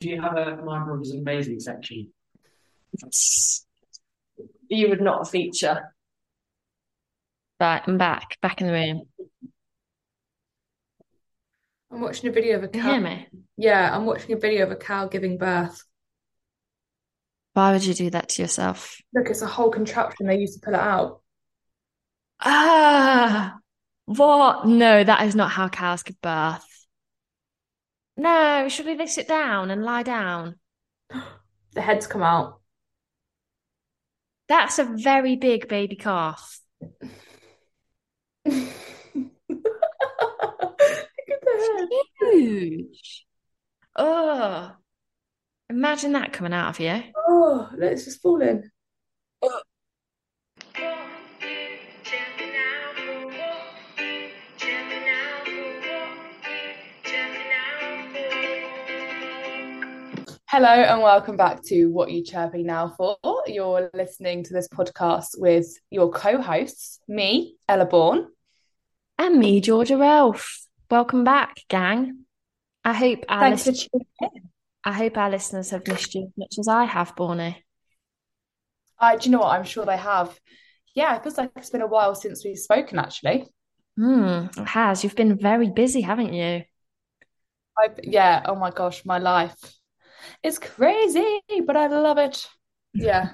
Do you have a My Brother's Amazing section? You would not feature. Right, I'm back in the room. I'm watching a video of a cow. Can you hear me? Yeah, I'm watching a video of a cow giving birth. Why would you do that to yourself? Look, it's a whole contraption they used to pull it out. Ah, what? No, that is not how cows give birth. No, surely they sit down and lie down. The heads come out. That's a very big baby calf. Huge. Oh, imagine that coming out of you. Oh, it's just falling. Oh. Hello and welcome back to What You Chirping Now For. You're listening to this podcast with your co-hosts, me, Ella Bourne. And me, Georgia Ralph. Welcome back, gang. I hope our listeners have missed you as much as I have, Borny. Do you know what? I'm sure they have. Yeah, it feels like it's been a while since we've spoken, actually. It has. You've been very busy, haven't you? Yeah, oh my gosh, my life. It's crazy, but I love it. Yeah.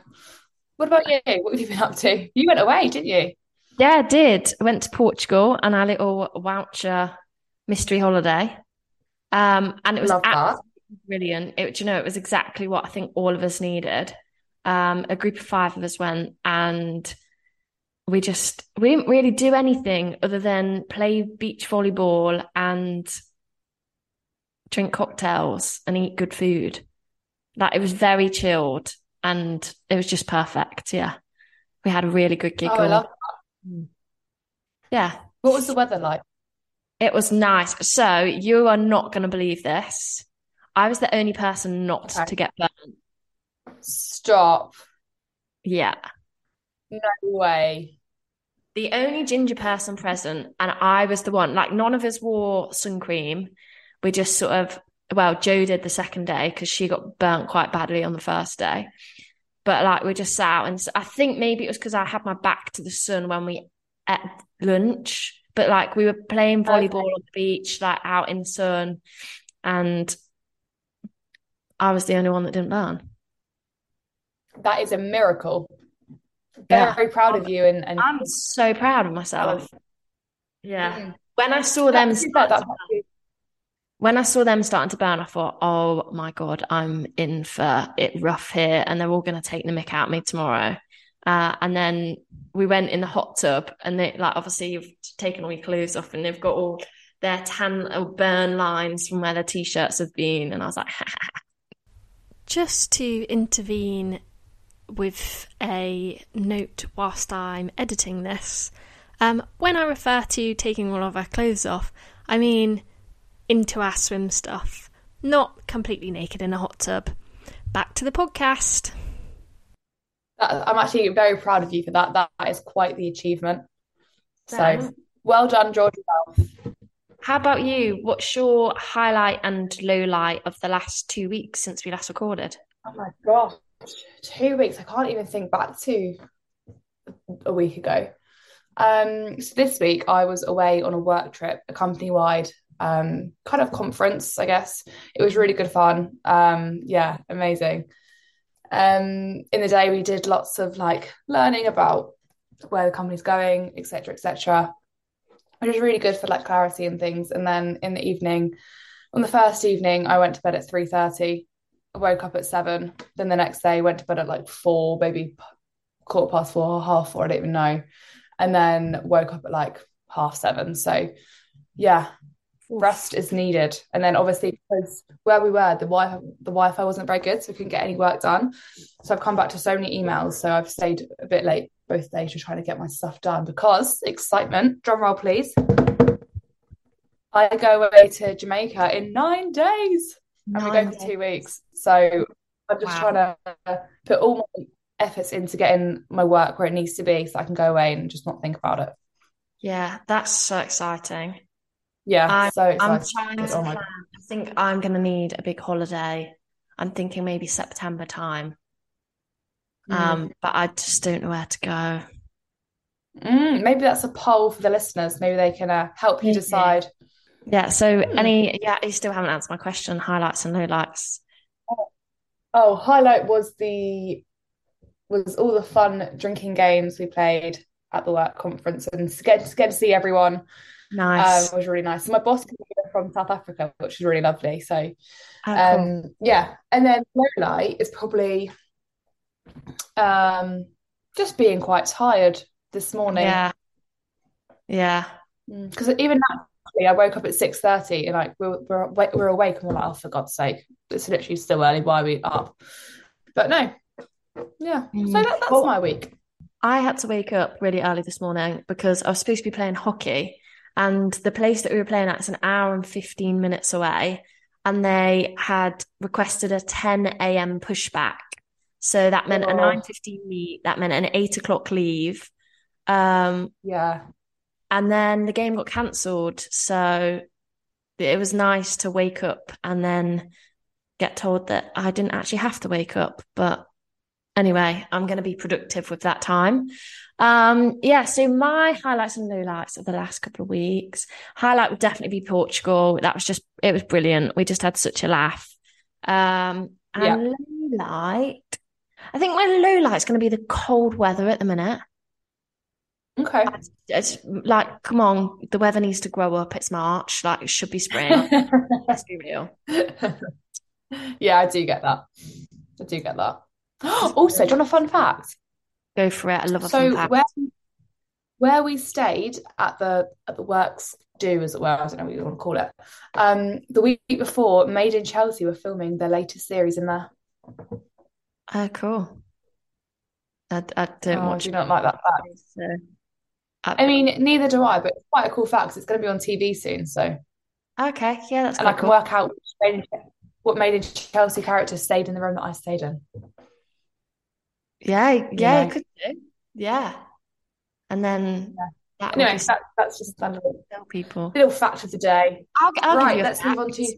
What about you? What have you been up to? You went away, didn't you? Yeah, I did. I went to Portugal on our little voucher mystery holiday. And it was brilliant. It was exactly what I think all of us needed. A group of 5 of us went, and we didn't really do anything other than play beach volleyball and drink cocktails and eat good food. Like, it was very chilled and it was just perfect. Yeah, we had a really good giggle. Oh, I love that. Yeah. What was the weather like? It was nice. So you are not going to believe this. I was the only person to get burnt. Stop. Yeah. No way. The only ginger person present, and I was the one. Like, none of us wore sun cream. We just Jo did the second day because she got burnt quite badly on the first day. But, like, we just sat out, and I think maybe it was because I had my back to the sun when we ate lunch. But, like, we were playing volleyball on the beach, like, out in the sun, and I was the only one that didn't burn. That is a miracle. Yeah. Very proud of you. And I'm so proud of myself. Yeah. Mm. When I saw them starting to burn, I thought, oh, my God, I'm in for it rough here, and they're all going to take the mick out of me tomorrow. And then we went in the hot tub, and they, like, obviously you've taken all your clothes off and they've got all their tan or burn lines from where their T-shirts have been. And I was like, Just to intervene with a note whilst I'm editing this, when I refer to taking all of our clothes off, I mean into our swim stuff, not completely naked in a hot tub. Back to the podcast. I'm actually very proud of you for that. That is quite the achievement. So, well done, Georgia. How about you? What's your highlight and low light of the last 2 weeks since we last recorded? Oh my gosh, 2 weeks. I can't even think back to a week ago. So this week I was away on a work trip, a company-wide kind of conference, I guess. It was really good fun. Yeah, amazing. In the day we did lots of, like, learning about where the company's going, etc, which is really good for, like, clarity and things. And then in the evening, on the first evening, I went to bed at 3:30, woke up at 7, then the next day went to bed at like 4, maybe 4:15 or 4:30, I don't even know, and then woke up at like 7:30. So yeah, rest is needed. And then obviously, because where we were, the Wi-Fi wasn't very good, so we couldn't get any work done. So I've come back to so many emails, so I've stayed a bit late both days to try to get my stuff done, because excitement, drum roll please, I go away to Jamaica in 9 days. And we go for 2 weeks. So I'm just trying to put all my efforts into getting my work where it needs to be, so I can go away and just not think about it. Yeah, that's so exciting. Yeah, I'm so excited. I'm trying to plan. I think I'm going to need a big holiday I'm thinking maybe September time. But I just don't know where to go. Maybe that's a poll for the listeners. Maybe they can help you decide. Yeah. So you still haven't answered my question. Highlights and lowlights. Oh, highlight was all the fun drinking games we played at the work conference, and scared to see everyone. Nice. It was really nice. My boss came from South Africa, which is really lovely. So, cool. Yeah. And then lowlight is probably just being quite tired this morning. Yeah. Because even naturally, I woke up at 6:30, and like we're awake, and we're like, oh, for God's sake, it's literally still early. Why are we up? But no. Yeah, so that's my week. I had to wake up really early this morning because I was supposed to be playing hockey, and the place that we were playing at is an hour and 15 minutes away, and they had requested a 10 a.m. pushback. So that meant a 9:15 meet. That meant an 8 o'clock leave. And then the game got cancelled. So it was nice to wake up and then get told that I didn't actually have to wake up, but. Anyway, I'm going to be productive with that time. So my highlights and lowlights of the last couple of weeks. Highlight would definitely be Portugal. It was brilliant. We just had such a laugh. Lowlight, I think my lowlight's going to be the cold weather at the minute. Okay. It's like, come on, the weather needs to grow up. It's March. Like, it should be spring. Let's be real. Yeah, I do get that. Also, do you want a fun fact? Go for it. I love a fun fact. So where we stayed at the works do, as it were, I don't know what you want to call it. The week before, Made in Chelsea were filming their latest series in there. Cool. I don't watch. Do you not like that fact? No. I mean, neither do I. But it's quite a cool fact. 'Cause it's going to be on TV soon. So okay, yeah, that's and I can cool. work out what Made in Chelsea characters stayed in the room that I stayed in. Yeah, it could do. Yeah. And then that's just standard. Tell people. A little fact of the day. I'll give you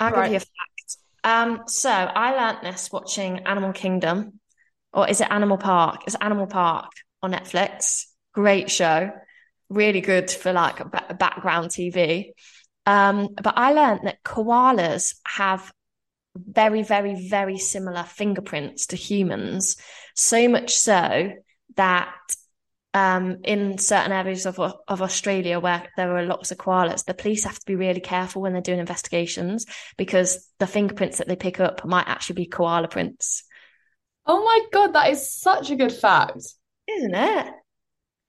a fact. So I learnt this watching Animal Kingdom, or is it Animal Park? It's Animal Park on Netflix. Great show. Really good for like background TV. But I learnt that koalas have very, very, very similar fingerprints to humans, so much so that in certain areas of Australia where there are lots of koalas, the police have to be really careful when they're doing investigations because the fingerprints that they pick up might actually be koala prints. Oh my God, that is such a good fact. Isn't it?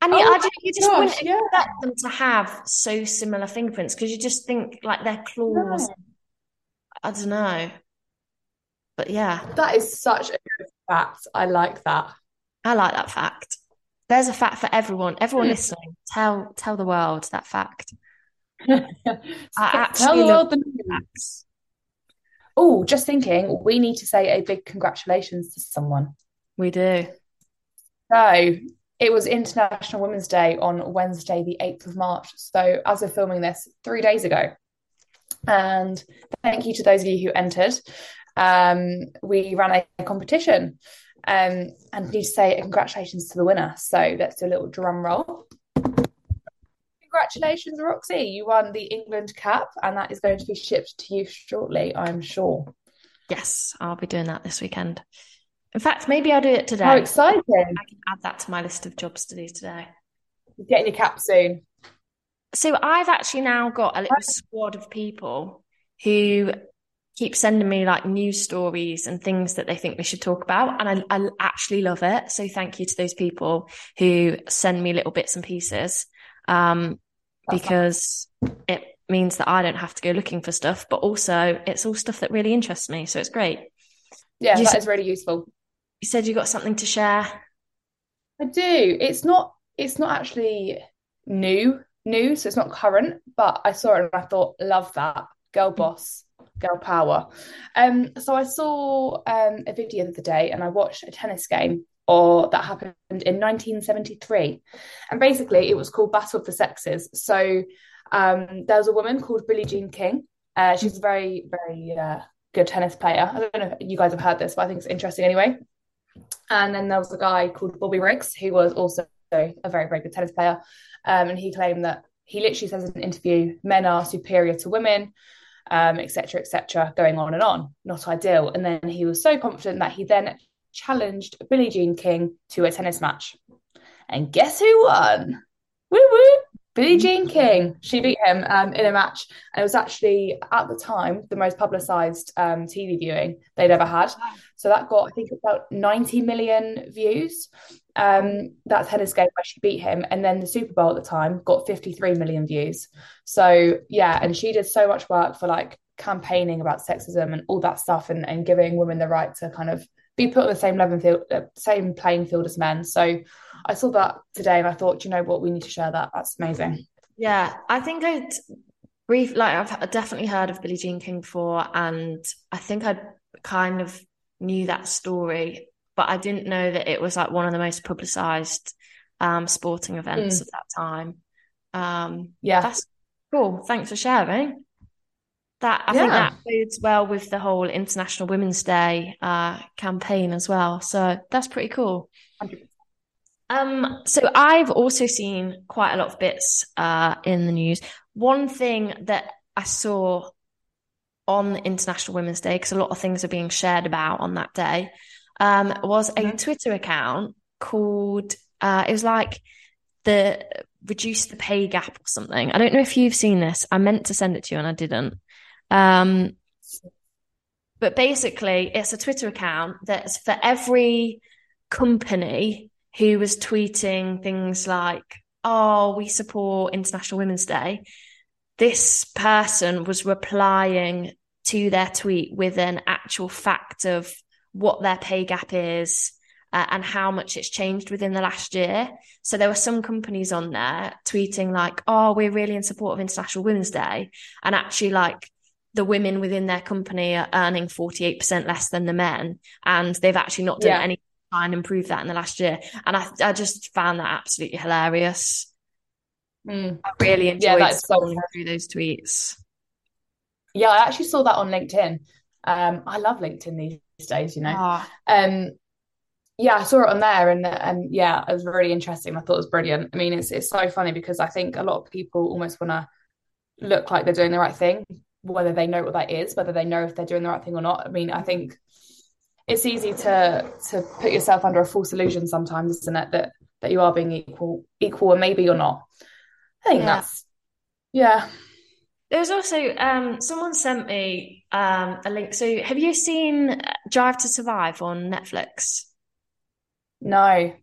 And you just wouldn't expect them to have so similar fingerprints because you just think like their claws. No. I don't know. But yeah. That is such a good fact. I like that. I like that fact. There's a fact for everyone. Everyone listening, tell the world that fact. Tell the world the facts. Oh, just thinking, we need to say a big congratulations to someone. We do. So it was International Women's Day on Wednesday, the 8th of March. So as of filming this, 3 days ago. And thank you to those of you who entered. We ran a competition, and I need to say congratulations to the winner. So let's do a little drum roll. Congratulations, Roxy. You won the England cap, and that is going to be shipped to you shortly, I'm sure. Yes, I'll be doing that this weekend. In fact, maybe I'll do it today. How exciting. I can add that to my list of jobs to do today. You're getting your cap soon. So I've actually now got a little squad of people who keep sending me like news stories and things that they think we should talk about. And I actually love it. So thank you to those people who send me little bits and pieces because it means that I don't have to go looking for stuff, but also it's all stuff that really interests me. So it's great. Yeah, that is really useful. You said you got something to share. I do. It's not actually new, so it's not current, but I saw it and I thought, love that. Girl boss, girl power. So I saw a video the other day, and I watched a tennis game that happened in 1973, and basically it was called Battle of the Sexes. So there was a woman called Billie Jean King. She's a very, very good tennis player. I don't know if you guys have heard this, but I think it's interesting anyway. And then there was a guy called Bobby Riggs, who was also a very, very good tennis player. And he claimed that, he literally says in an interview, men are superior to women, et cetera, going on, not ideal. And then he was so confident that he then challenged Billie Jean King to a tennis match. And guess who won? Woo-woo! Billie Jean King. She beat him in a match. And it was actually, at the time, the most publicised TV viewing they'd ever had. So that got, I think, about 90 million views. That tennis game where she beat him. And then the Super Bowl at the time got 53 million views. So, yeah, and she did so much work for, like, campaigning about sexism and all that stuff, and giving women the right to kind of be put on the same level field, same playing field as men. So I saw that today and I thought, you know what, we need to share that. That's amazing. Yeah, I think I've definitely heard of Billie Jean King before, and I think I kind of knew that story, but I didn't know that it was like one of the most publicized sporting events at that time. Yeah, that's cool. Thanks for sharing. I think that goes well with the whole International Women's Day campaign as well. So that's pretty cool. 100%. So I've also seen quite a lot of bits in the news. One thing that I saw on International Women's Day, because a lot of things are being shared about on that day, was a Twitter account called, it was like the Reduce the Pay Gap or something. I don't know if you've seen this. I meant to send it to you and I didn't. But basically it's a Twitter account that's for every company who was tweeting things like, oh, we support International Women's Day. This person was replying to their tweet with an actual fact of what their pay gap is and how much it's changed within the last year. So there were some companies on there tweeting like, oh, we're really in support of International Women's Day. And actually, like, the women within their company are earning 48% less than the men. And they've actually not done anything to try and improve that in the last year. And I just found that absolutely hilarious. I really enjoyed scrolling through those tweets. Yeah, I actually saw that on LinkedIn. I love LinkedIn these days, you know. Yeah, I saw it on there and yeah, it was really interesting. I thought it was brilliant. I mean, it's so funny because I think a lot of people almost want to look like they're doing the right thing, whether they know what that is, whether they know if they're doing the right thing or not. I mean, I think it's easy to put yourself under a false illusion sometimes, isn't it? That you are being equal and maybe you're not. I think that's, yeah. There's also, someone sent me a link. So have you seen Drive to Survive on Netflix? No.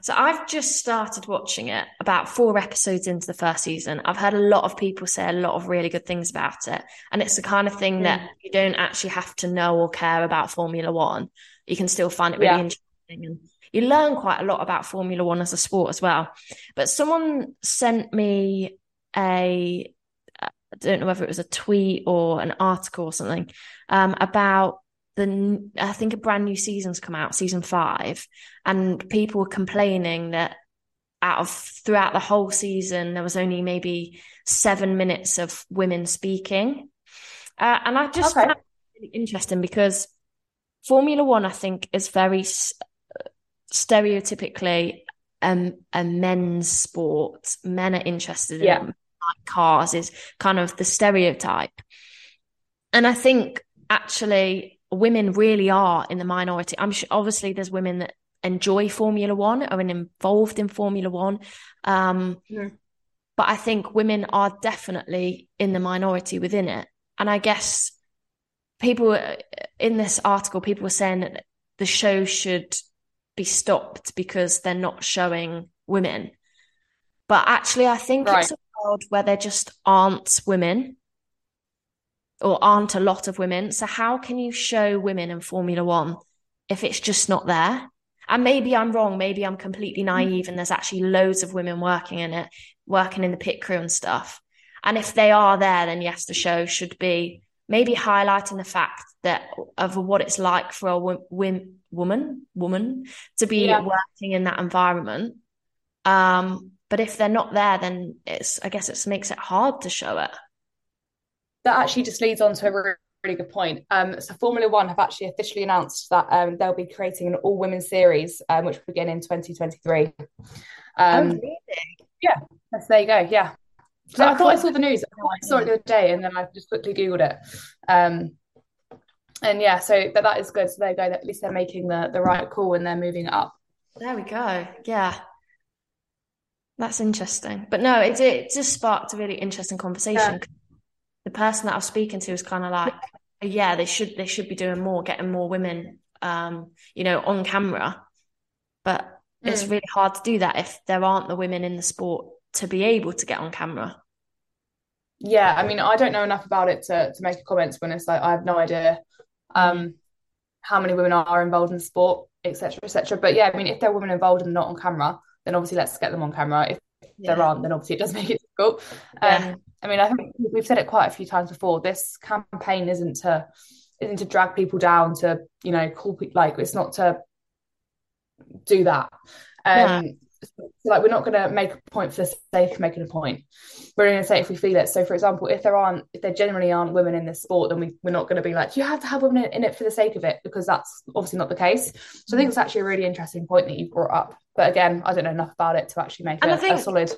So I've just started watching it about 4 episodes into the first season. I've heard a lot of people say a lot of really good things about it. And it's the kind of thing that you don't actually have to know or care about Formula One. You can still find it really interesting. And you learn quite a lot about Formula One as a sport as well. But someone sent me I don't know whether it was a tweet or an article or something, about I think a brand new season's come out, season 5, and people were complaining that throughout the whole season there was only maybe 7 minutes of women speaking, and I just found it really interesting because Formula One, I think, is very stereotypically a men's sport. Men are interested in them, like cars is kind of the stereotype, and I think actually women really are in the minority. I'm sure obviously there's women that enjoy Formula One or are involved in Formula One. But I think women are definitely in the minority within it. And I guess people in this article, people were saying that the show should be stopped because they're not showing women. But actually, I think it's a world where there just aren't women, or aren't a lot of women. So how can you show women in Formula One if it's just not there? And maybe I'm wrong. Maybe I'm completely naive and there's actually loads of women working in it, working in the pit crew and stuff. And if they are there, then yes, the show should be maybe highlighting the fact that of what it's like for a woman to be working in that environment. But if they're not there, then I guess it makes it hard to show it. That actually just leads on to a really good point. So Formula One have actually officially announced that they'll be creating an all-women series, which will begin in 2023. Amazing. Yeah, there you go, yeah. So I thought I saw the news. I saw it the other day, and then I just quickly Googled it. And yeah, so that is good. So there you go. At least they're making the right call and they're moving it up. There we go. Yeah. That's interesting. But no, it just sparked a really interesting conversation. Yeah. The person that I was speaking to was kind of like, yeah, they should be doing more, getting more women, on camera. But it's really hard to do that if there aren't the women in the sport to be able to get on camera. Yeah, I mean, I don't know enough about it to make a comment, when it's like I have no idea how many women are involved in sport, etc. But yeah, I mean, if there are women involved and not on camera, then obviously let's get them on camera. If there aren't, then obviously it does make it difficult. I mean, I think we've said it quite a few times before, this campaign isn't to drag people down, to call people, like, it's not to do that. So, like, we're not going to make a point for the sake of making a point. We're going to say if we feel it. So, for example, if there generally aren't women in this sport, then we're not going to be like, you have to have women in it for the sake of it, because that's obviously not the case. So I think it's actually a really interesting point that you brought up. But again, I don't know enough about it to actually make a solid.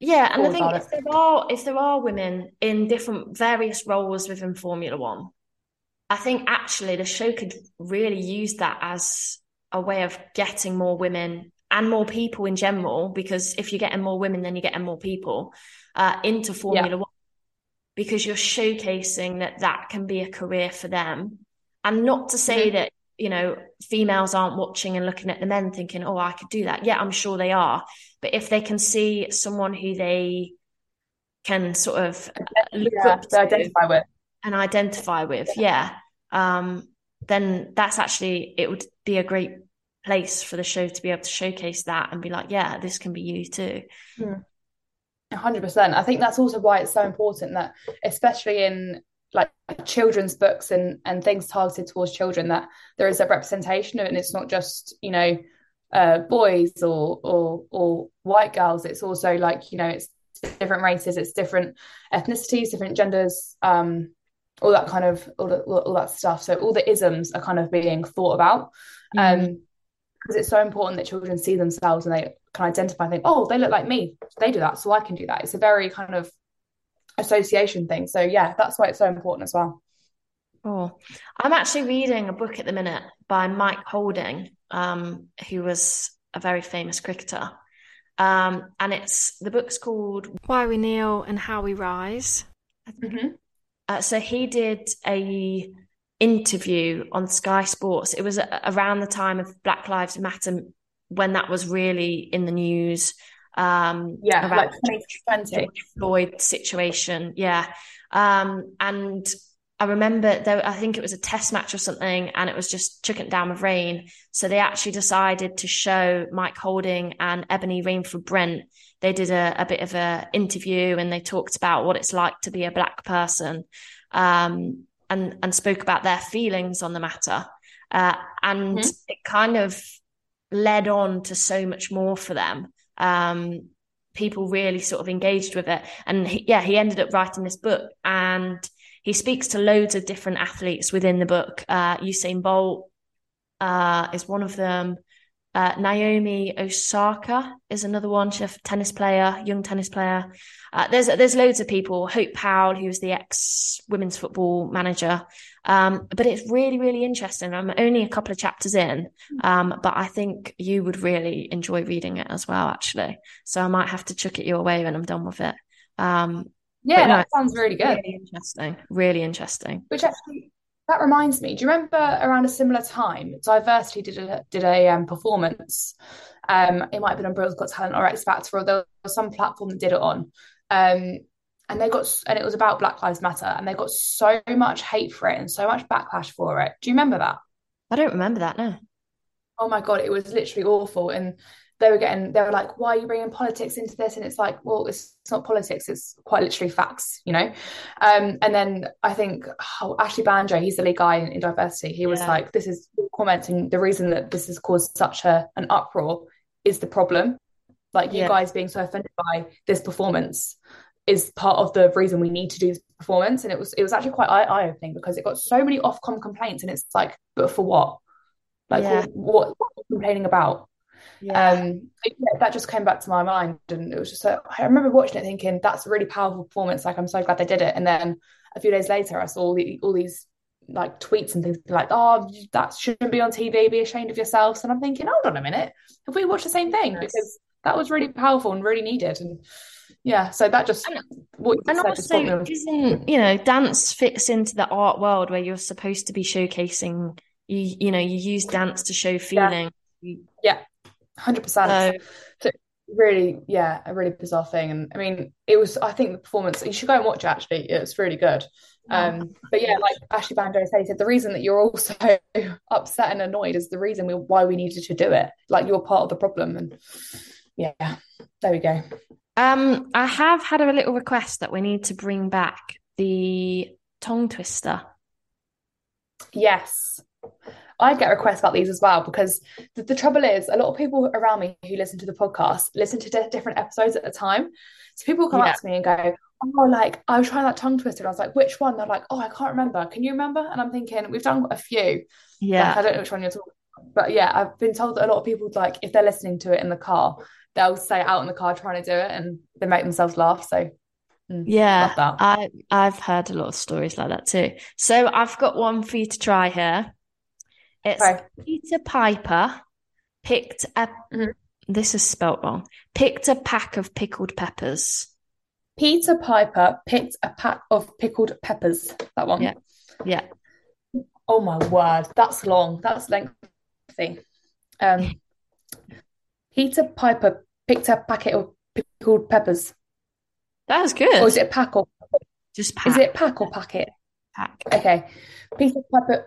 Yeah, and I think if there are women in different various roles within Formula One, I think actually the show could really use that as a way of getting more women and more people in general, because if you're getting more women, then you're getting more people into Formula One, because you're showcasing that can be a career for them. And not to say that, females aren't watching and looking at the men thinking, oh, I could do that. Yeah, I'm sure they are. But if they can see someone who they can sort of look up to identify with, then that's actually, it would be a great place for the show to be able to showcase that and be like, yeah, this can be you too. 100%. I think that's also why it's so important that, especially in like children's books and things targeted towards children, that there is a representation of it, and it's not just boys or white girls. It's also like it's different races, it's different ethnicities, different genders, all that kind of all that stuff. So all the isms are kind of being thought about. Because it's so important that children see themselves and they can identify and think, oh, they look like me, they do that, so I can do that. It's a very kind of association thing. So yeah, that's why it's so important as well. Oh, I'm actually reading a book at the minute by Mike Holding, who was a very famous cricketer. And the book's called Why We Kneel and How We Rise. Mm-hmm. So he did a interview on Sky Sports. It was around the time of Black Lives Matter, when that was really in the news. Around like 2020 Floyd situation. And I remember I think it was a test match or something, and it was just chucking down with rain. So they actually decided to show Mike Holding and Ebony Rainford Brent. They did a bit of a interview, and they talked about what it's like to be a black person. And spoke about their feelings on the matter. It kind of led on to so much more for them. People really sort of engaged with it. And he ended up writing this book, and he speaks to loads of different athletes within the book. Usain Bolt is one of them. Naomi Osaka is another one. She's a young tennis player. There's loads of people. Hope Powell, who's the ex women's football manager. But it's really, really interesting. I'm only a couple of chapters in, but I think you would really enjoy reading it as well, actually. So I might have to chuck it your way when I'm done with it. That sounds really good. Really interesting. Which actually, that reminds me, do you remember around a similar time, Diversity did a performance? It might have been on Britain's Got Talent or X Factor, or there was some platform that did it on. And it was about Black Lives Matter, and they got so much hate for it and so much backlash for it. Do you remember that? I don't remember that, no. Oh my God, it was literally awful. And they were like, why are you bringing politics into this? And it's like, well, it's not politics, it's quite literally facts, and then I think Ashley Banjo, he's the lead guy in Diversity, he was like, this is commenting, the reason that this has caused such an uproar is the problem, like you guys being so offended by this performance is part of the reason we need to do this performance, and it was actually quite eye-opening because it got so many Ofcom complaints, and it's like, but for what? Like, yeah. What are you complaining about? Yeah. That just came back to my mind, and it was just like, I remember watching it thinking, that's a really powerful performance, like, I'm so glad they did it. And then a few days later I saw all these like tweets and things like, oh, that shouldn't be on TV, be ashamed of yourselves. And I'm thinking, hold on a minute, have we watched the same thing? Yes. Because that was really powerful and really needed. And yeah, so that just, and also, isn't, you know, dance fits into the art world where you're supposed to be showcasing, you use dance to show feeling. Yeah. 100%. So really, yeah, a really bizarre thing. And I mean, I think the performance, you should go and watch it, actually. It's really good. But yeah, like Ashley Banjo said, the reason that you're all so upset and annoyed is the reason why we needed to do it. Like, you're part of the problem. And yeah, there we go. I have had a little request that we need to bring back the tongue twister. Yes. I get requests about these as well, because the trouble is, a lot of people around me who listen to the podcast listen to different episodes at a time. So people come up to me and go, oh, like, I was trying that tongue twister. And I was like, which one? They're like, oh, I can't remember. Can you remember? And I'm thinking, we've done a few. Yeah. Like, I don't know which one you're talking about. But yeah, I've been told that a lot of people, like, if they're listening to it in the car, they'll say out in the car trying to do it, and they make themselves laugh. So yeah, I've heard a lot of stories like that too. So I've got one for you to try here. It's okay. Peter Piper picked a, this is spelt wrong, picked a pack of pickled peppers. Peter Piper picked a pack of pickled peppers. That one. Yeah. Oh my word. That's long. That's lengthy. Peter Piper picked a packet of pickled peppers. That was good. Or is it pack or just pack? Is it pack or packet? Pack. Okay. Peter Piper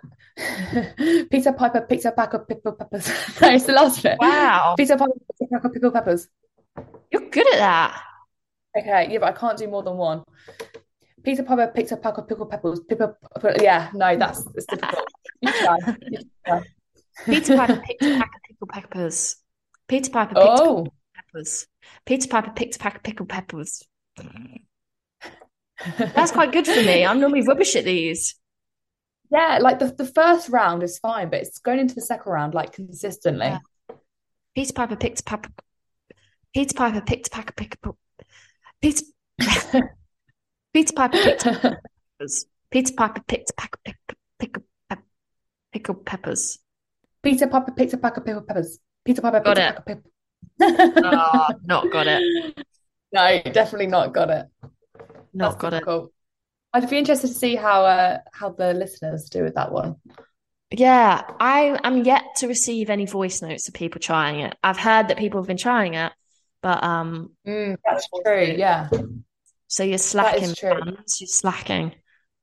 picked a pack of pickled peppers. That is the last bit. Wow. Peter Piper picked a pack of pickled peppers. You're good at that. Okay, yeah, but I can't do more than one. Peter Piper picked a pack of pickled peppers. It's difficult. You try. Peter Piper picked a pack of pickled peppers. Peter Piper picked a pack of peppers. Peter Piper picked a pack of pickled peppers. That's quite good for me. I'm normally rubbish at these. Yeah, like the first round is fine, but it's going into the second round, like, consistently. Yeah. Peter Piper picked a pack of pickled peppers. Peter Piper picked a pack of pickled peppers. Peter Piper picked a pack of pickled peppers. Oh, not got it. No, definitely not got it. Not got it. I'd be interested to see how the listeners do with that one. Yeah, I am yet to receive any voice notes of people trying it. I've heard that people have been trying it, but that's true. Yeah. So you're slacking, fans. You're slacking.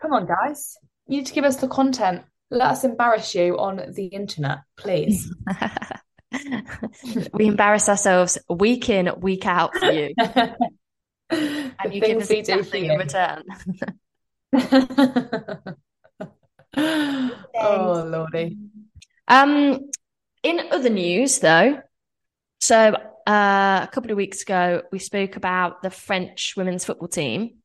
Come on, guys! You need to give us the content. Let us embarrass you on the internet, please. We embarrass ourselves week in, week out for you. And you give us nothing in return. Oh, Lordy. In other news, though, so a couple of weeks ago, we spoke about the French women's football team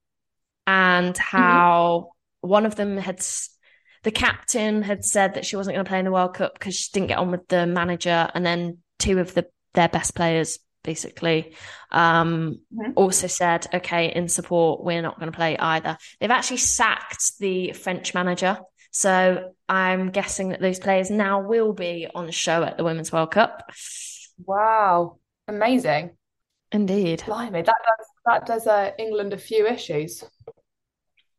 and how one of them the captain had said that she wasn't going to play in the World Cup because she didn't get on with the manager, and then two of their best players basically also said, okay, in support, we're not going to play either. They've actually sacked the French manager, so I'm guessing that those players now will be on show at the Women's World Cup. Wow, amazing. Indeed. Blimey, that does England a few issues.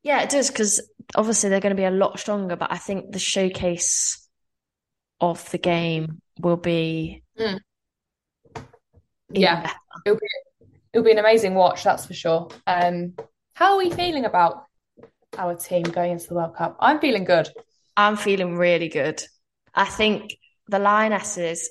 Yeah, it does, because obviously they're going to be a lot stronger, but I think the showcase of the game will be better. It'll be an amazing watch, that's for sure. How are we feeling about our team going into the World Cup? I'm feeling good. I'm feeling really good. I think the Lionesses,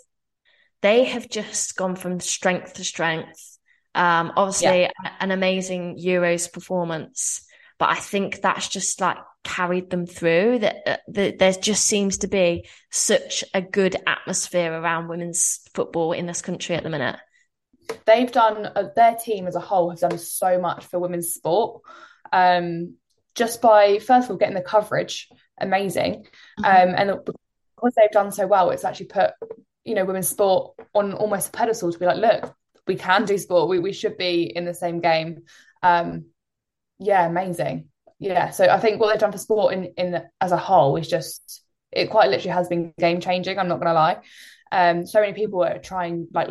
they have just gone from strength to strength. Obviously, an amazing Euros performance, but I think that's just like carried them through. That there just seems to be such a good atmosphere around women's football in this country at the minute. Their team as a whole has done so much for women's sport. just by, first of all, getting the coverage, amazing. And because they've done so well, it's actually put, you know, women's sport on almost a pedestal to be like, look, we can do sport. We should be in the same game. Yeah, amazing. Yeah. So I think what they've done for sport in as a whole is just, it quite literally has been game changing. I'm not going to lie. So many people are trying, like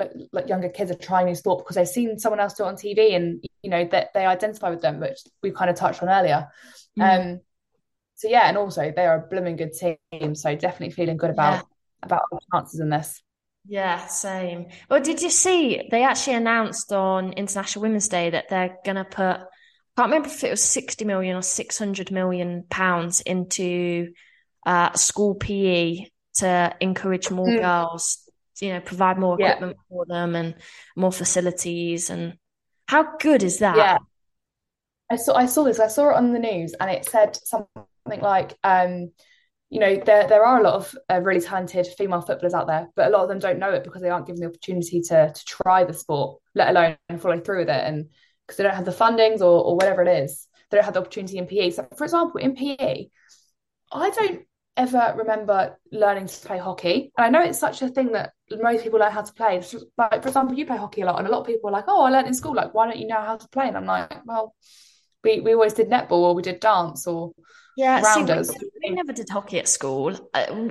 younger kids are trying new sport because they've seen someone else do it on TV and, you know, that they identify with them, which we kind of touched on earlier. So yeah, and also they are a blooming good team. So definitely feeling good about our chances in this. Yeah, same. Well, did you see they actually announced on International Women's Day that they're going to put, I can't remember if it was 60 million or 600 million pounds into school PE to encourage more girls, you know, provide more equipment for them and more facilities. And how good is that? Yeah, I saw it on the news and it said something like, you know, there are a lot of really talented female footballers out there, but a lot of them don't know it because they aren't given the opportunity to try the sport, let alone follow through with it. And because they don't have the fundings or whatever it is, they don't have the opportunity in PE. So, for example, in PE, I don't ever remember learning to play hockey. And I know it's such a thing that most people learn how to play. Like, for example, you play hockey a lot and a lot of people are like, oh, I learned in school, like, why don't you know how to play? And I'm like, well, we always did netball or we did dance or rounders. See, we never did hockey at school.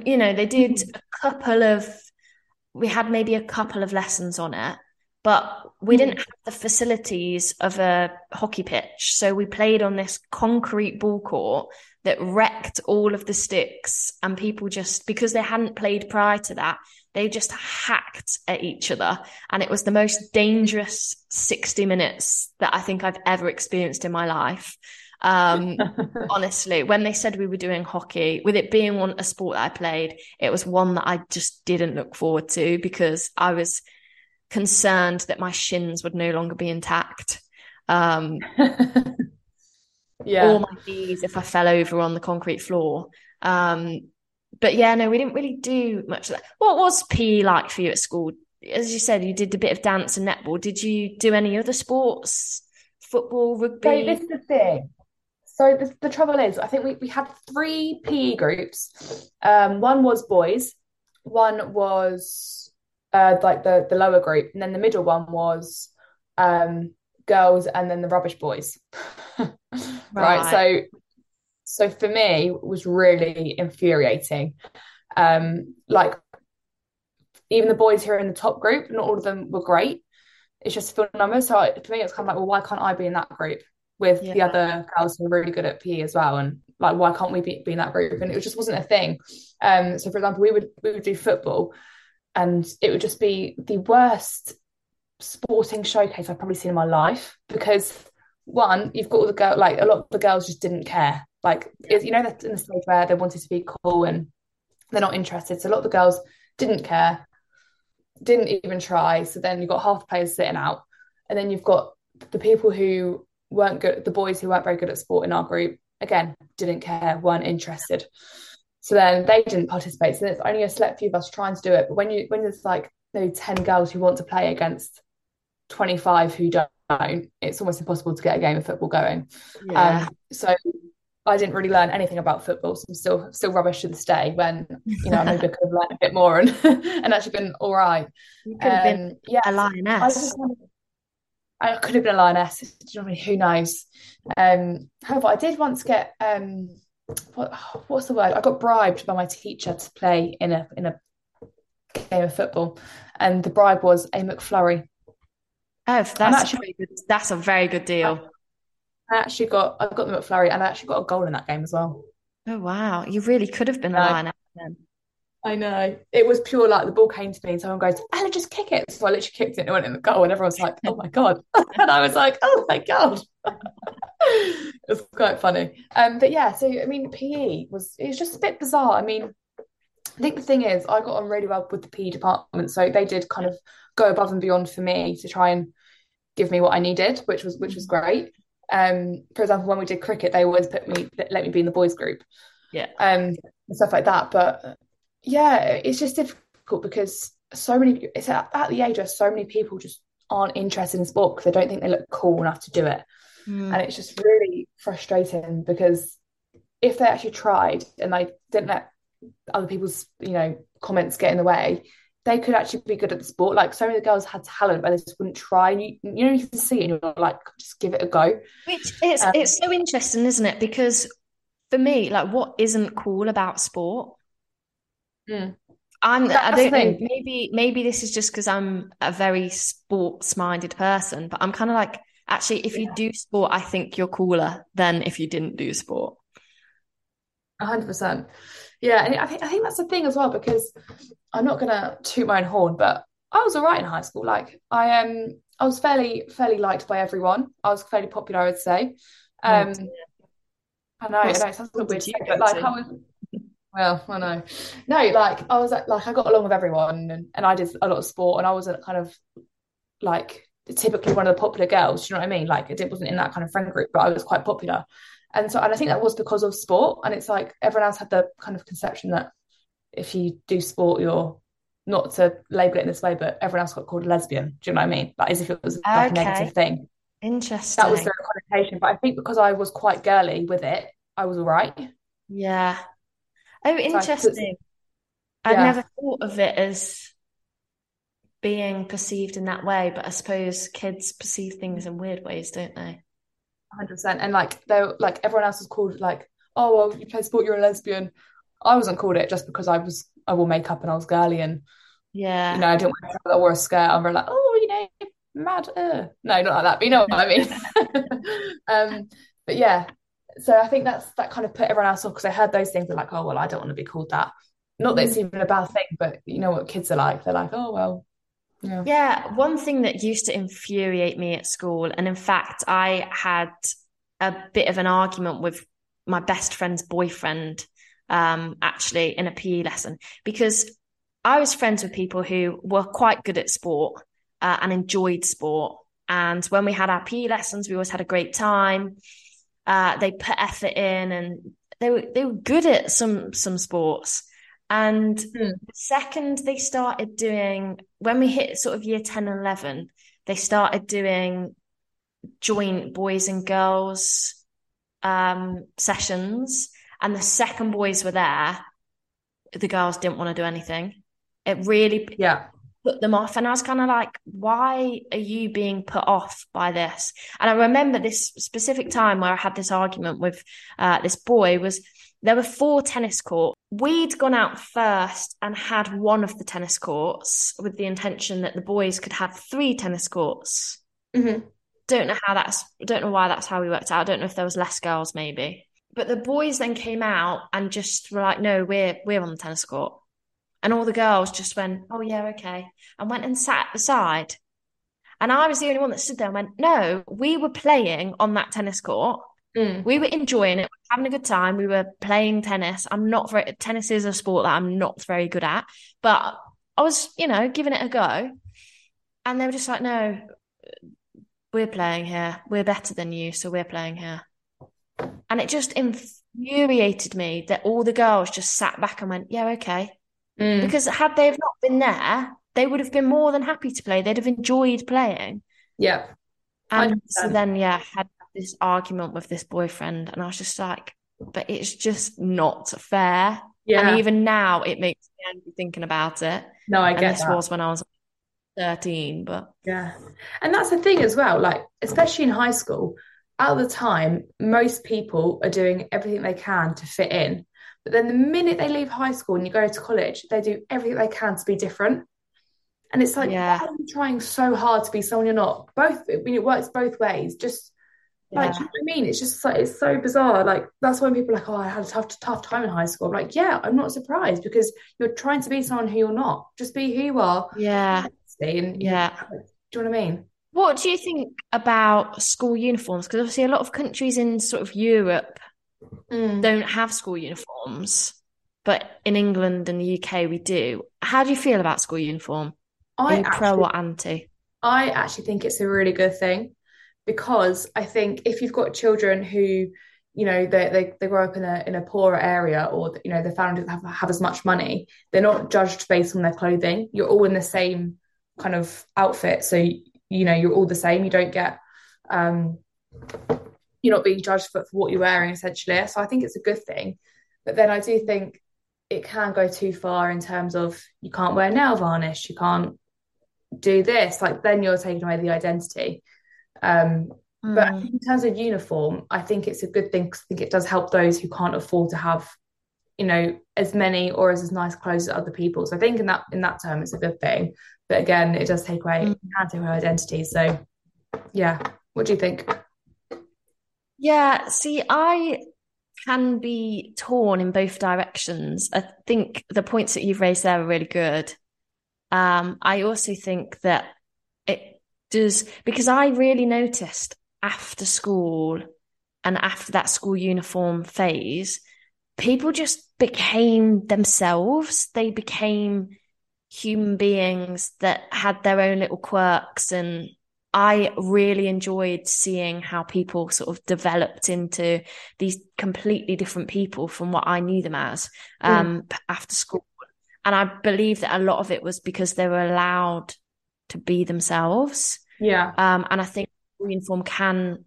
You know, they did we had maybe a couple of lessons on it, but we didn't have the facilities of a hockey pitch. So we played on this concrete ball court that wrecked all of the sticks, and people just, because they hadn't played prior to that, they just hacked at each other. And it was the most dangerous 60 minutes that I think I've ever experienced in my life. Honestly, when they said we were doing hockey, with it being a sport that I played, it was one that I just didn't look forward to because I was concerned that my shins would no longer be intact. Or my knees if I fell over on the concrete floor. But yeah, no, we didn't really do much of that. What was PE like for you at school? As you said, you did a bit of dance and netball. Did you do any other sports? Football, rugby? So this is the thing. So the trouble is, I think we had three PE groups. One was boys, one was like the lower group, and then the middle one was girls, and then the rubbish boys. Right. So for me, it was really infuriating. Like, even the boys who are in the top group, not all of them were great. It's just full numbers. So for me, it's kind of like, well, why can't I be in that group with the other girls who are really good at PE as well? And like, why can't we be in that group? And it just wasn't a thing. So for example, we would do football, and it would just be the worst sporting showcase I've probably seen in my life, because one, you've got all the girls, like a lot of the girls just didn't care. Like, you know, that's in the stage where they wanted to be cool and they're not interested. So a lot of the girls didn't care, didn't even try. So then you've got half the players sitting out, and then you've got the people who weren't good, the boys who weren't very good at sport in our group, again, didn't care, weren't interested. So then they didn't participate. So it's only a select few of us trying to do it. But when there's like maybe 10 girls who want to play against 25 who don't, it's almost impossible to get a game of football going. So I didn't really learn anything about football, so I'm still rubbish to this day, when, you know, I maybe could have learned a bit more and actually been all right. You could have been a lioness. I could have been a lioness. Who knows? However, I did once get what's the word? I got bribed by my teacher to play in a game of football, and the bribe was a McFlurry. Oh, that's a very good deal. I got them at Flurry, and I actually got a goal in that game as well. Oh wow, you really could have been the line-out then. I know, it was pure like the ball came to me and someone goes, Ella, just kick it. So I literally kicked it and it went in the goal, and everyone's like, oh my god. And I was like, oh my god. It was quite funny. But yeah, so I mean, PE was just a bit bizarre. I mean, I think the thing is, I got on really well with the PE department, so they did kind of go above and beyond for me to try and give me what I needed, which was great. For example, when we did cricket, they always let me be in the boys group, and stuff like that. But yeah, it's just difficult because at the age where so many people just aren't interested in sport because they don't think they look cool enough to do it, and it's just really frustrating, because if they actually tried and they didn't let other people's, you know, comments get in the way, they could actually be good at the sport. Like, so many of the girls had talent, but they just wouldn't try. And you know, you can see it and you're like, just give it a go. Which it's so interesting, isn't it? Because for me, like, what isn't cool about sport? Mm. I don't know. Maybe this is just because I'm a very sports-minded person, but I'm kind of like, actually, if you do sport, I think you're cooler than if you didn't do sport. 100%. Yeah, and I think that's the thing as well, because I'm not gonna toot my own horn, but I was all right in high school. Like, I was fairly liked by everyone. I was fairly popular, I would say. I know it sounds a weird, but like I was. Well, I know. No, like I was like I got along with everyone, and I did a lot of sport, and I wasn't kind of like typically one of the popular girls. Do you know what I mean? Like it wasn't in that kind of friend group, but I was quite popular, and I think that was because of sport. And it's like everyone else had the kind of conception that if you do sport, you're not to label it in this way, but everyone else got called a lesbian. Do you know what I mean? Like as if it was like a negative thing. Interesting. That was the connotation, but I think because I was quite girly with it, I was all right. Yeah. Oh, interesting. I've never thought of it as being perceived in that way, but I suppose kids perceive things in weird ways, don't they? 100%. And like they were, like everyone else was called like, oh well, you play sport, you're a lesbian. I wasn't called it just because I wore makeup and I was girly, and yeah, you know, I didn't want to, I wore a skirt and we're like, oh, you know, mad. No, not like that, but you know what I mean. But yeah. So I think that kind of put everyone else off because they heard those things. They're like, oh, well, I don't want to be called that. Not that it's even a bad thing, but you know what kids are like. They're like, oh, well. Yeah. Yeah, one thing that used to infuriate me at school, and in fact, I had a bit of an argument with my best friend's boyfriend, actually, in a PE lesson, because I was friends with people who were quite good at sport and enjoyed sport. And when we had our PE lessons, we always had a great time. They put effort in, and they were good at some sports. And the second they started doing, when we hit sort of year 10 and 11, they started doing joint boys and girls sessions. And the second boys were there, the girls didn't want to do anything. It really put them off. And I was kind of like, why are you being put off by this? And I remember this specific time where I had this argument with this boy was there were 4 tennis courts. We'd gone out first and had one of the tennis courts with the intention that the boys could have 3 tennis courts. Mm-hmm. Don't know why that's how we worked out. I don't know if there was less girls maybe. But the boys then came out and just were like, no, we're on the tennis court. And all the girls just went, oh, yeah, okay, and went and sat at the side. And I was the only one that stood there and went, no, we were playing on that tennis court. Mm. We were enjoying it, we were having a good time. We were playing tennis. Tennis is a sport that I'm not very good at, but I was, you know, giving it a go. And they were just like, no, we're playing here. We're better than you, so we're playing here. And it just infuriated me that all the girls just sat back and went, yeah, okay. Mm. Because had they have not been there, they would have been more than happy to play. They'd have enjoyed playing. Yeah. 100%. And so then, yeah, I had this argument with this boyfriend, and I was just like, but it's just not fair. Yeah. And even now, it makes me angry thinking about it. No, I guess this was when I was 13, but yeah. And that's the thing as well, like especially in high school, at the time, most people are doing everything they can to fit in. But then the minute they leave high school and you go to college, they do everything they can to be different. And it's like, why are you trying so hard to be someone you're not? It works both ways. Just like, you know what I mean? It's just like, it's so bizarre. Like, that's when people are like, oh, I had a tough time in high school. I'm like, yeah, I'm not surprised, because you're trying to be someone who you're not. Just be who you are. Yeah. And do you know what I mean? What do you think about school uniforms? Because obviously a lot of countries in sort of Europe don't have school uniforms, but in England and the UK we do. How do you feel about school uniform? Are you pro or anti? I actually think it's a really good thing, because I think if you've got children who, you know, they grow up in a poorer area, or, you know, their family doesn't have as much money, they're not judged based on their clothing. You're all in the same kind of outfit, so you know you're all the same. You don't get you're not being judged for what you're wearing, essentially. So I think it's a good thing. But then I do think it can go too far in terms of you can't wear nail varnish, you can't do this, like then you're taking away the identity. But in terms of uniform, I think it's a good thing, because I think it does help those who can't afford to have, you know, as many or as nice clothes as other people. So I think in that term, it's a good thing. But again, it does take away, can take away identity. So yeah, what do you think? Yeah, see, I can be torn in both directions. I think the points that you've raised there are really good. I also think that it does, because I really noticed after school and after that school uniform phase, people just became themselves. They became human beings that had their own little quirks. And I really enjoyed seeing how people sort of developed into these completely different people from what I knew them as after school. And I believe that a lot of it was because they were allowed to be themselves. Yeah. And I think uniform can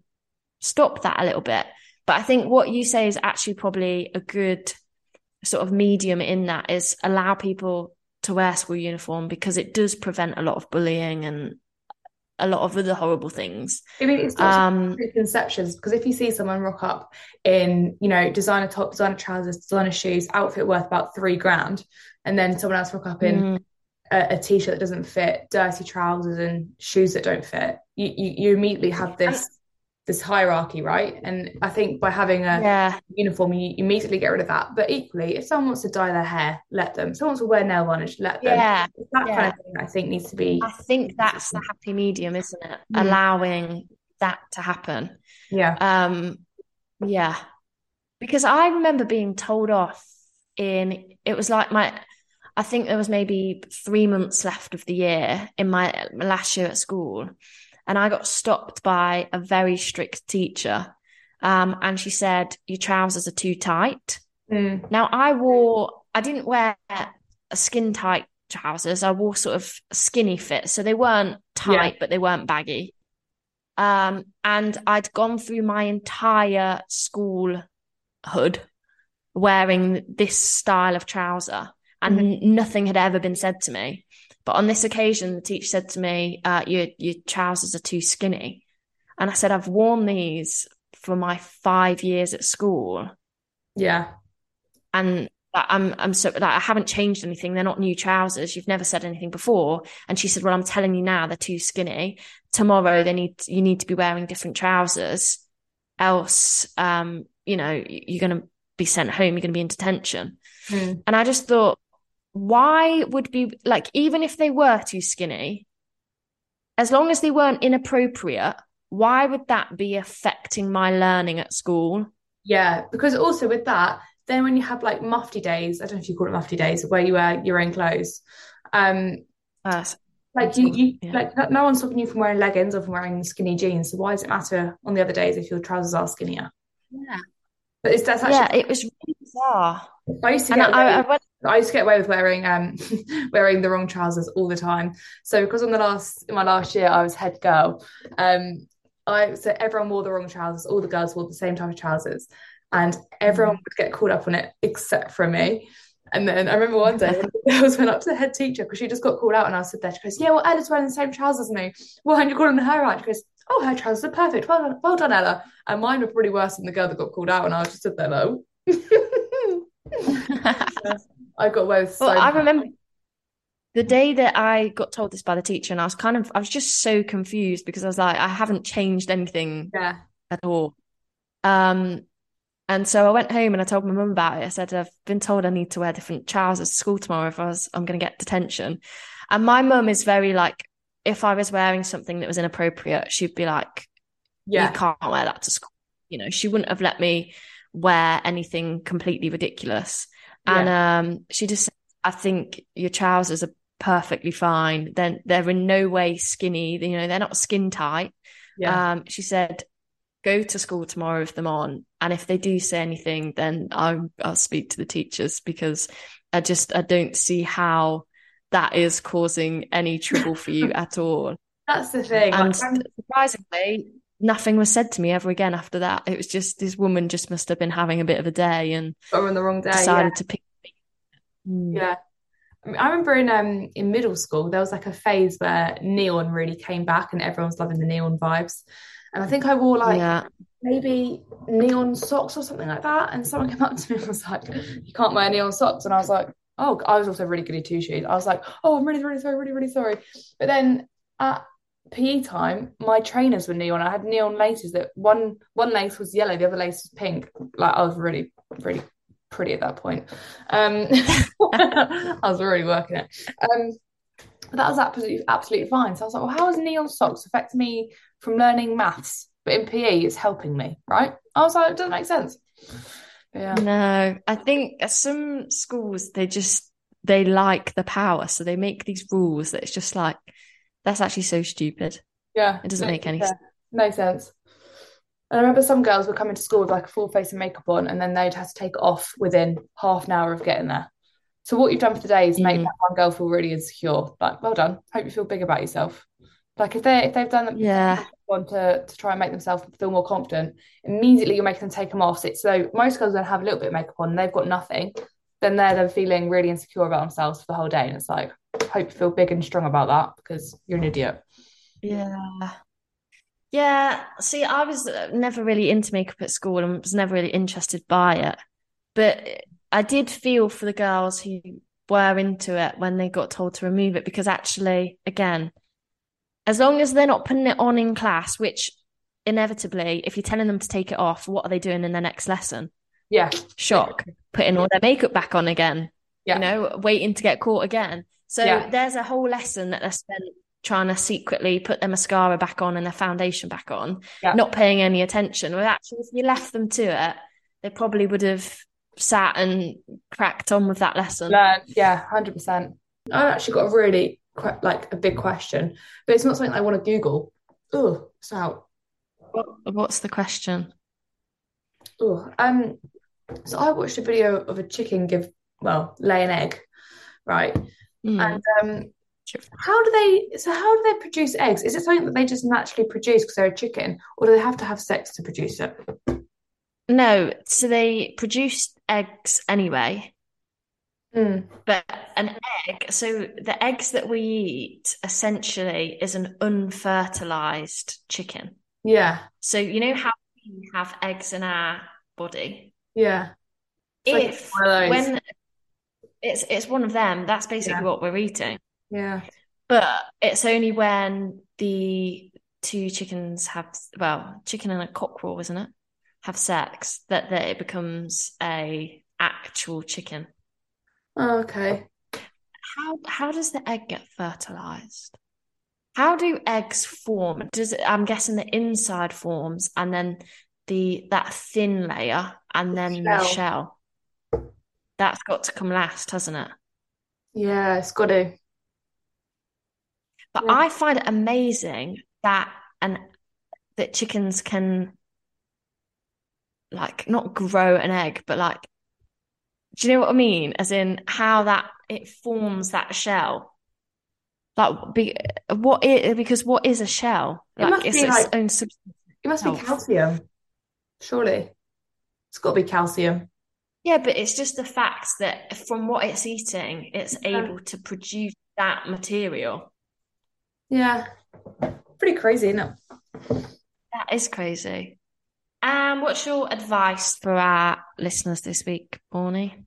stop that a little bit. But I think what you say is actually probably a good sort of medium in that, is allow people to wear school uniform, because it does prevent a lot of bullying and a lot of other horrible things. I mean, it's not preconceptions, because if you see someone rock up in, you know, designer top, designer trousers, designer shoes, outfit worth about £3,000, and then someone else rock up in a t-shirt that doesn't fit, dirty trousers and shoes that don't fit, you immediately have this hierarchy, right? And I think by having a uniform, you immediately get rid of that. But equally, if someone wants to dye their hair, let them. If someone wants to wear nail varnish, let them. Yeah, that kind of thing, I think, needs to be... I think that's the happy medium, isn't it? Mm. Allowing that to happen. Yeah. Yeah. Because I remember being told off in... It was like my... I think there was maybe 3 months left of the year in my last year at school. And I got stopped by a very strict teacher. And she said, your trousers are too tight. Mm. Now, I didn't wear a skin tight trousers. I wore sort of skinny fit. So they weren't tight, but they weren't baggy. And I'd gone through my entire schoolhood wearing this style of trouser. And nothing had ever been said to me. But on this occasion, the teacher said to me, your trousers are too skinny. And I said, I've worn these for my 5 years at school. Yeah. And I'm so, like, I haven't changed anything. They're not new trousers. You've never said anything before. And she said, well, I'm telling you now, they're too skinny. Tomorrow you need to be wearing different trousers. Else, you know, you're going to be sent home. You're going to be in detention. Mm. And I just thought, why would be like, even if they were too skinny, as long as they weren't inappropriate, why would that be affecting my learning at school? Yeah, because also with that, then when you have like mufti days, I don't know if you call it mufti days, where you wear your own clothes, like you like no one's stopping you from wearing leggings or from wearing skinny jeans. So why does it matter on the other days if your trousers are skinnier? Yeah, but that's actually it was really bizarre. I used to get away with wearing wearing the wrong trousers all the time. So because in my last year I was head girl, so everyone wore the wrong trousers. All the girls wore the same type of trousers, and everyone would get called up on it except for me. And then I remember one day the girls went up to the head teacher because she just got called out, and I stood there. She goes, "Yeah, well, Ella's wearing the same trousers as me. Well, aren't you calling her out?" She goes, "Oh, her trousers are perfect. Well done, Ella." And mine were probably worse than the girl that got called out, and I was just stood there like. I got away with I remember the day that I got told this by the teacher, and I was just so confused, because I was like, I haven't changed anything at all. And so I went home and I told my mum about it. I said, I've been told I need to wear different trousers to school tomorrow I'm going to get detention. And my mum is very like, if I was wearing something that was inappropriate, she'd be like, you can't wear that to school. You know, she wouldn't have let me wear anything completely ridiculous. And she just said, I think your trousers are perfectly fine. Then they're in no way skinny. You know, they're not skin tight. Yeah. She said, go to school tomorrow with them on. And if they do say anything, then I'll speak to the teachers, because I don't see how that is causing any trouble for you at all. That's the thing. And surprisingly, nothing was said to me ever again after that. It was just, this woman just must have been having a bit of a day and or on the wrong day, decided to pick me. Yeah. I remember in middle school, there was like a phase where neon really came back and everyone was loving the neon vibes. And I think I wore like maybe neon socks or something like that. And someone came up to me and was like, you can't wear neon socks. And I was like, oh, I was also really good at two-shoes. I was like, oh, I'm really sorry. But then at PE time, my trainers were neon. I had neon laces that one lace was yellow, the other lace was pink. Like I was really, really pretty at that point. I was really working it. But that was absolutely fine. So I was like, well, how has neon socks affect me from learning maths? But in PE, it's helping me, right? I was like, it doesn't make sense. Yeah. No, I think some schools, they like the power. So they make these rules that it's just like, that's actually so stupid. Yeah. It doesn't make any sense. No sense. And I remember some girls were coming to school with like a full face of makeup on, and then they'd have to take it off within half an hour of getting there. So what you've done for the day is make that one girl feel really insecure. Like, well done. Hope you feel big about yourself. Like if they've done that to try and make themselves feel more confident, immediately you're making them take them off. So most girls don't have a little bit of makeup on and they've got nothing. Then they're then feeling really insecure about themselves for the whole day. And it's like, hope you feel big and strong about that because you're an idiot. Yeah. See, I was never really into makeup at school and was never really interested by it. But I did feel for the girls who were into it when they got told to remove it, because actually, again, as long as they're not putting it on in class, which inevitably, if you're telling them to take it off, what are they doing in their next lesson? Yeah. Shock. Putting all their makeup back on again, you know, waiting to get caught again. So there's a whole lesson that they're spent trying to secretly put their mascara back on and their foundation back on, not paying any attention. Well, actually, if you left them to it, they probably would have sat and cracked on with that lesson. Yeah, 100%. I've actually got a really... like a big question, but it's not something I want to Google. Oh, it's out. What's the question? So I watched a video of a chicken lay an egg, right? And how do they produce eggs? Is it something that they just naturally produce because they're a chicken, or do they have to have sex to produce it? No, so they produce eggs anyway. But an egg, so the eggs that we eat essentially is an unfertilized chicken. Yeah. So you know how we have eggs in our body? Yeah. It's when it's one of them, that's basically what we're eating. Yeah. But it's only when the two chickens have, chicken and a cockerel, isn't it? Have sex that it becomes a actual chicken. Oh, okay. How does the egg get fertilized? How do eggs form? I'm guessing the inside forms, and then that thin layer, and then the shell. That's got to come last, hasn't it? Yeah, it's got to. But yeah. I find it amazing that chickens can like not grow an egg, but like. Do you know what I mean? As in how that it forms that shell. Because what is a shell? It must it's be its own substance. It must be calcium, surely. It's got to be calcium. Yeah, but it's just the fact that from what it's eating, it's able to produce that material. Yeah. Pretty crazy, isn't it? That is crazy. What's your advice for our listeners this week, Bonnie?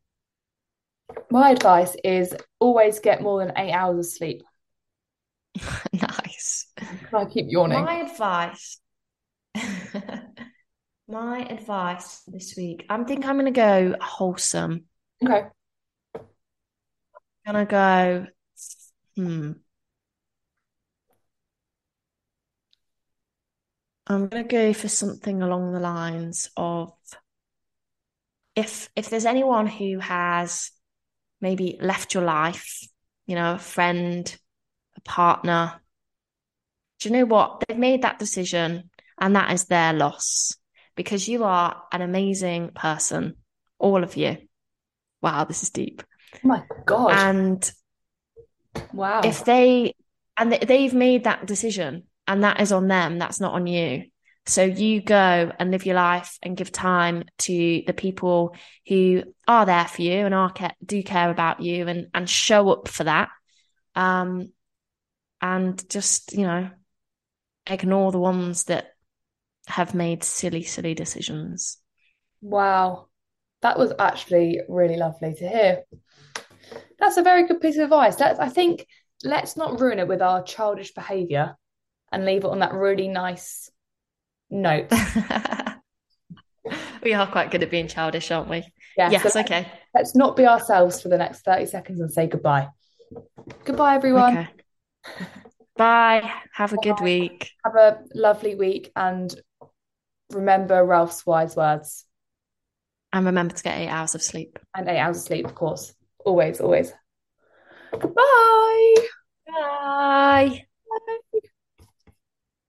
My advice is always get more than 8 hours of sleep. Nice. I keep yawning. My advice this week, I think I'm going to go wholesome. Okay. I'm going to go, I'm going to go for something along the lines of if there's anyone who has maybe left your life, you know, a friend, a partner, do you know what? They've made that decision and that is their loss, because you are an amazing person, all of you. Wow, this is deep. Oh my God. And wow. If they've made that decision, and that is on them. That's not on you. So you go and live your life and give time to the people who are there for you and do care about you, and show up for that. And just, ignore the ones that have made silly, silly decisions. Wow. That was actually really lovely to hear. That's a very good piece of advice. Let's not ruin it with our childish behaviour and leave it on that really nice note. We are quite good at being childish, aren't we? Yes, so okay. Let's not be ourselves for the next 30 seconds and say goodbye. Goodbye, everyone. Okay. Bye. Have a good week. Have a lovely week, and remember Ralph's wise words. And remember to get 8 hours of sleep. And 8 hours of sleep, of course. Always. Goodbye. Bye.